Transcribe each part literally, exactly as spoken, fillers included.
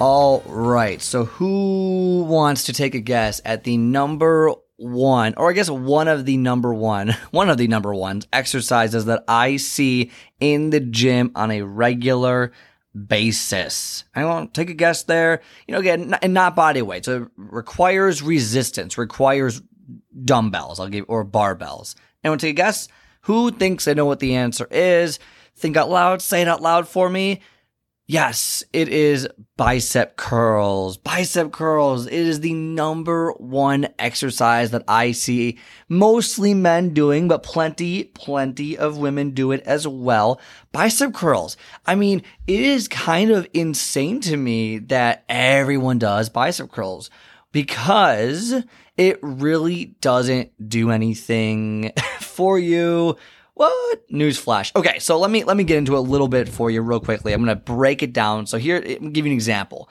All right, so who wants to take a guess at the number one, or I guess one of the number one, one of the number ones exercises that I see in the gym on a regular basis? I won't take a guess there. You know, again, and not body weight. So it requires resistance, requires dumbbells, I'll give, or barbells. Anyone take a guess? Who thinks I know what the answer is? Think out loud, say it out loud for me. Yes, it is bicep curls. Bicep curls. It is the number one exercise that I see mostly men doing, but plenty, plenty of women do it as well. Bicep curls. I mean, it is kind of insane to me that everyone does bicep curls because it really doesn't do anything for you. What? Newsflash. Okay, so let me let me get into a little bit for you real quickly. I'm going to break it down. So here, I'll give you an example.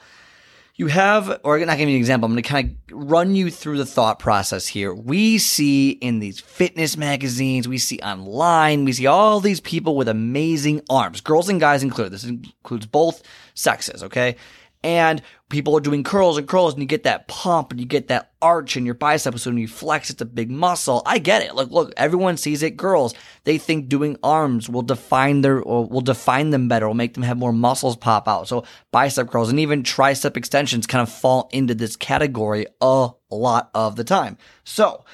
You have, or not give you an example, I'm going to kind of run you through the thought process here. We see in these fitness magazines, we see online, we see all these people with amazing arms, girls and guys included. This includes both sexes, okay? And people are doing curls and curls, and you get that pump, and you get that arch in your biceps, and you flex, it's a big muscle. I get it. Look, look, everyone sees it. Girls, they think doing arms will define their, or will define them better, will make them have more muscles pop out. So bicep curls and even tricep extensions kind of fall into this category a lot of the time. So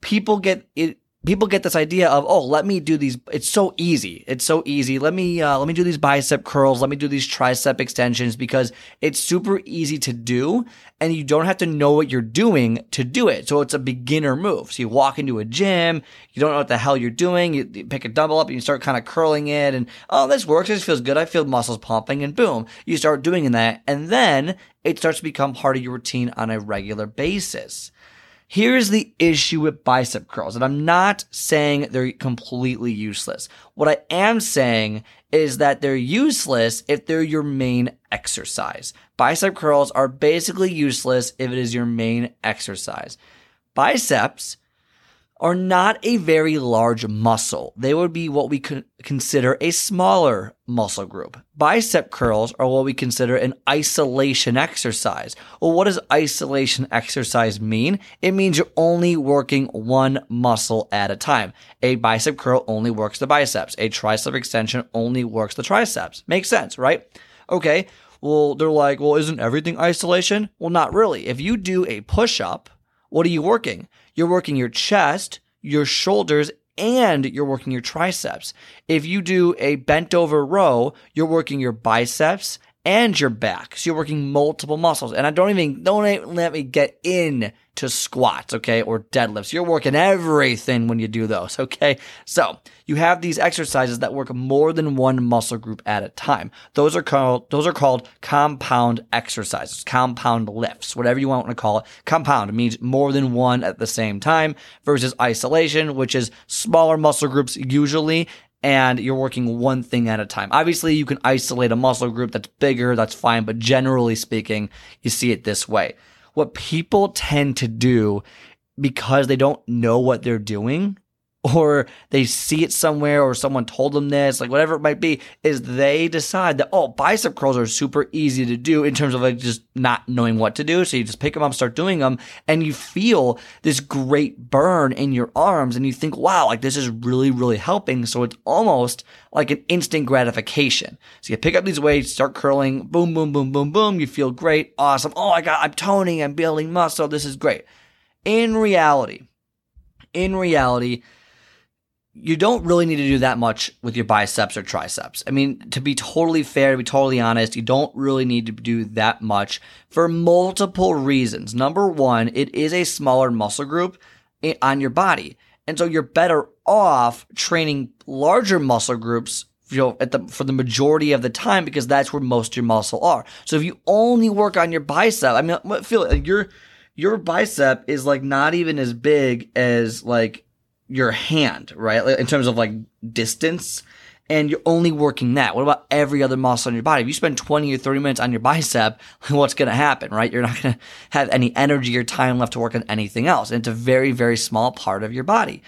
people get it. People get this idea of, oh, let me do these. It's so easy. It's so easy. Let me uh, let me do these bicep curls. Let me do these tricep extensions because it's super easy to do, and you don't have to know what you're doing to do it. So it's a beginner move. So you walk into a gym, you don't know what the hell you're doing. You, you pick a dumbbell up and you start kind of curling it, and oh, this works. This feels good. I feel muscles pumping, and boom, you start doing that, and then it starts to become part of your routine on a regular basis. Here's the issue with bicep curls, and I'm not saying they're completely useless. What I am saying is that they're useless if they're your main exercise. Bicep curls are basically useless if it is your main exercise. Biceps are not a very large muscle. They would be what we could consider a smaller muscle group. Bicep curls are what we consider an isolation exercise. Well, what does isolation exercise mean? It means you're only working one muscle at a time. A bicep curl only works the biceps. A tricep extension only works the triceps. Makes sense, right? Okay, well, they're like, well, isn't everything isolation? Well, not really. If you do a push-up, what are you working? You're working your chest, your shoulders, and you're working your triceps. If you do a bent over row, you're working your biceps and your back. So you're working multiple muscles. And I don't even, don't even let me get in to squats, okay, or deadlifts. You're working everything when you do those, okay? So you have these exercises that work more than one muscle group at a time. Those are called, those are called compound exercises, compound lifts, whatever you want to call it. Compound means more than one at the same time versus isolation, which is smaller muscle groups usually, and you're working one thing at a time. Obviously, you can isolate a muscle group that's bigger, that's fine, but generally speaking, you see it this way. What people tend to do because they don't know what they're doing, or they see it somewhere, or someone told them this, like whatever it might be, is they decide that, oh, bicep curls are super easy to do in terms of like just not knowing what to do. So you just pick them up, start doing them, and you feel this great burn in your arms, and you think, wow, like this is really, really helping. So it's almost like an instant gratification. So you pick up these weights, start curling, boom, boom, boom, boom, boom. You feel great, awesome. Oh, I got, I'm toning, I'm building muscle. This is great. In reality, in reality, you don't really need to do that much with your biceps or triceps. I mean, to be totally fair, to be totally honest, you don't really need to do that much for multiple reasons. Number one, it is a smaller muscle group on your body. And so you're better off training larger muscle groups, you know, at the, for the majority of the time, because that's where most of your muscle are. So if you only work on your bicep, I mean, feel like you're your bicep is like not even as big as like your hand, right? Like, in terms of like distance, and you're only working that. What about every other muscle in your body? If you spend twenty or thirty minutes on your bicep, what's going to happen, right? You're not going to have any energy or time left to work on anything else. And it's a very, very small part of your body.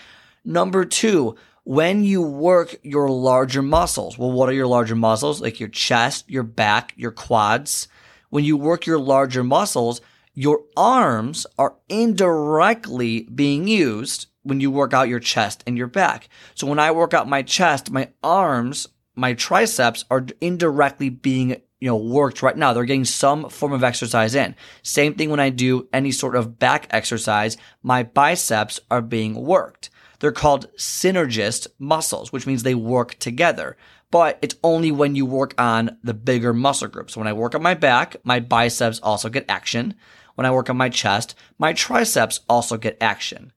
Number two, when you work your larger muscles, well, what are your larger muscles? Like your chest, your back, your quads. When you work your larger muscles, your arms are indirectly being used when you work out your chest and your back. So when I work out my chest, my arms, my triceps are indirectly being, you know, worked right now. They're getting some form of exercise in. Same thing when I do any sort of back exercise, my biceps are being worked. They're called synergist muscles, which means they work together. But it's only when you work on the bigger muscle group. So when I work on my back, my biceps also get action. When I work on my chest, my triceps also get action.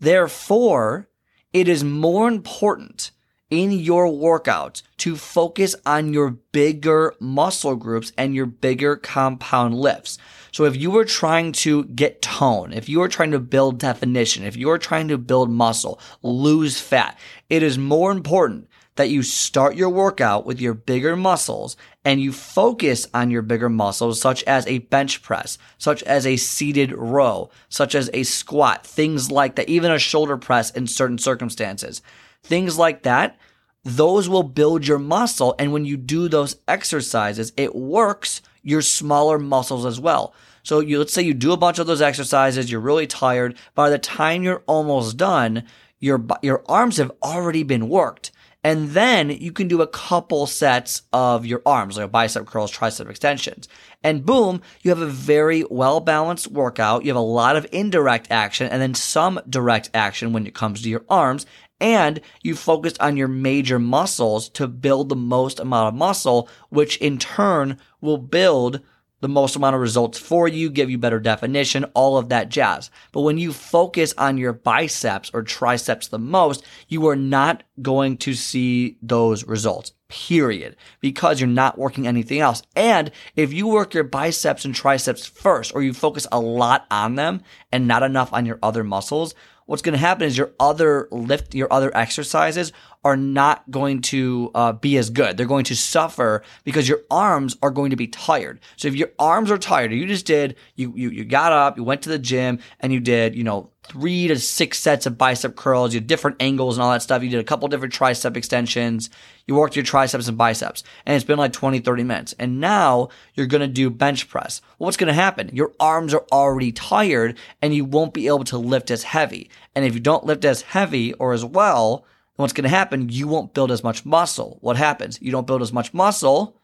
Therefore, it is more important in your workouts to focus on your bigger muscle groups and your bigger compound lifts. So if you are trying to get tone, if you are trying to build definition, if you are trying to build muscle, lose fat, it is more important that you start your workout with your bigger muscles and you focus on your bigger muscles, such as a bench press, such as a seated row, such as a squat, things like that, even a shoulder press in certain circumstances, things like that. Those will build your muscle. And when you do those exercises, it works your smaller muscles as well. So you, let's say you do a bunch of those exercises, you're really tired. By the time you're almost done, your, your arms have already been worked. And then you can do a couple sets of your arms, like bicep curls, tricep extensions. And boom, you have a very well-balanced workout. You have a lot of indirect action and then some direct action when it comes to your arms. And you focused on your major muscles to build the most amount of muscle, which in turn will build the most amount of results for you, give you better definition, all of that jazz. But when you focus on your biceps or triceps the most, you are not going to see those results, period, because you're not working anything else. And if you work your biceps and triceps first, or you focus a lot on them and not enough on your other muscles, what's going to happen is your other lift, your other exercises are not going to uh, be as good. They're going to suffer because your arms are going to be tired. So if your arms are tired, you just did, you, you, you got up, you went to the gym and you did, you know, three to six sets of bicep curls, you had different angles and all that stuff. You did a couple different tricep extensions. You worked your triceps and biceps and it's been like twenty, thirty minutes. And now you're going to do bench press. Well, what's going to happen? Your arms are already tired and you won't be able to lift as heavy. And if you don't lift as heavy or as well, then what's going to happen? You won't build as much muscle. What happens? You don't build as much muscle.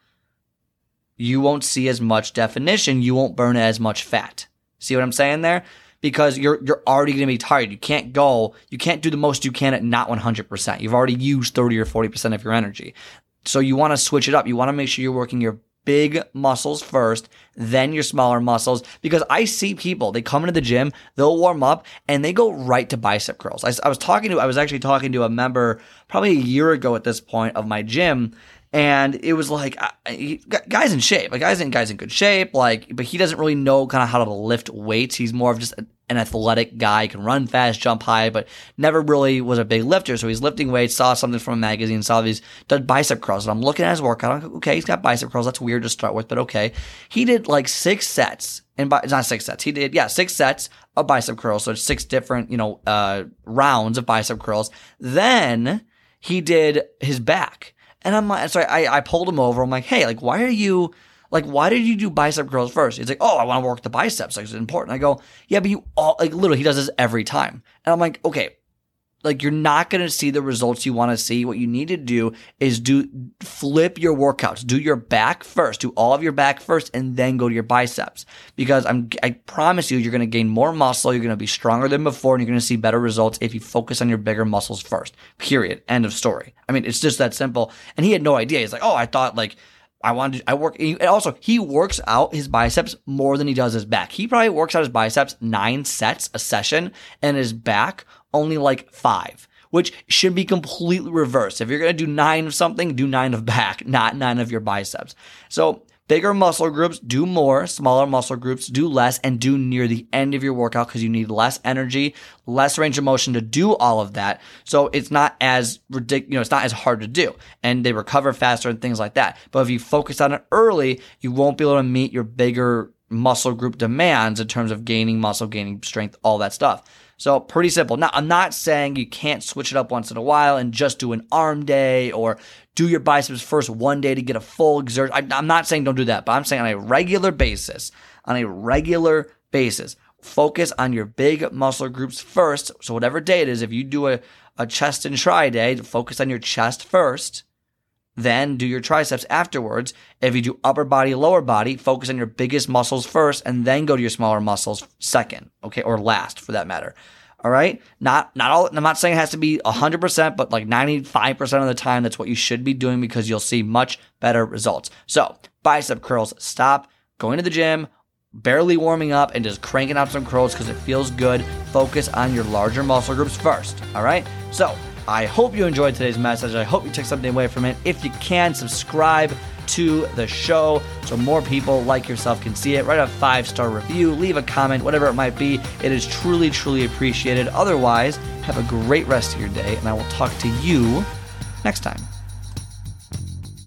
You won't see as much definition. You won't burn as much fat. See what I'm saying there? Because you're you're already going to be tired. You can't go. You can't do the most you can at not one hundred percent. You've already used thirty or forty percent of your energy. So you want to switch it up. You want to make sure you're working your big muscles first, then your smaller muscles, because I see people, they come into the gym, they'll warm up and they go right to bicep curls. I, I was talking to, I was actually talking to a member probably a year ago at this point of my gym. And it was like, I, he, guy's in shape, like guy's in, guy's in good shape, like, but he doesn't really know kind of how to lift weights. He's more of just a, an athletic guy, he can run fast, jump high, but never really was a big lifter. So he's lifting weights, saw something from a magazine, saw these done bicep curls. And I'm looking at his workout. I'm like, okay, he's got bicep curls. That's weird to start with, but okay. He did like six sets and bi- not six sets. He did, yeah, six sets of bicep curls. So it's six different, you know, uh, rounds of bicep curls. Then he did his back. And I'm like, so I, I pulled him over. I'm like, hey, like, why are you, like, why did you do bicep curls first? He's like, oh, I want to work the biceps. Like, it's important. I go, yeah, but you all, like, literally, he does this every time. And I'm like, okay, like, you're not going to see the results you want to see. What you need to do is do, flip your workouts. Do your back first. Do all of your back first and then go to your biceps. Because I'm, I promise you, you're going to gain more muscle. You're going to be stronger than before and you're going to see better results if you focus on your bigger muscles first. Period. End of story. I mean, it's just that simple. And he had no idea. He's like, oh, I thought, like, I wanted to, I work, and also he works out his biceps more than he does his back. He probably works out his biceps nine sets a session and his back only like five, which should be completely reversed. If you're going to do nine of something, do nine of back, not nine of your biceps. So Bigger muscle groups do more, smaller muscle groups do less, and do near the end of your workout because you need less energy, less range of motion to do all of that. So it's not as ridiculous, you know, it's not as hard to do, and they recover faster and things like that. But if you focus on it early, you won't be able to meet your bigger muscle group demands in terms of gaining muscle, gaining strength, all that stuff. So pretty simple. Now, I'm not saying you can't switch it up once in a while and just do an arm day or do your biceps first one day to get a full exertion. I'm not saying don't do that, but I'm saying on a regular basis, on a regular basis, focus on your big muscle groups first. So whatever day it is, if you do a, a chest and tri day, focus on your chest first. Then do your triceps afterwards. If you do upper body, lower body, focus on your biggest muscles first and then go to your smaller muscles second, okay, or last for that matter. All right? Not not all I'm not saying it has to be one hundred percent, but like ninety-five percent of the time that's what you should be doing because you'll see much better results. So, bicep curls, stop going to the gym, barely warming up and just cranking out some curls because it feels good. Focus on your larger muscle groups first, all right? So, I hope you enjoyed today's message. I hope you took something away from it. If you can, subscribe to the show so more people like yourself can see it. Write a five-star review, leave a comment, whatever it might be. It is truly, truly appreciated. Otherwise, have a great rest of your day, and I will talk to you next time.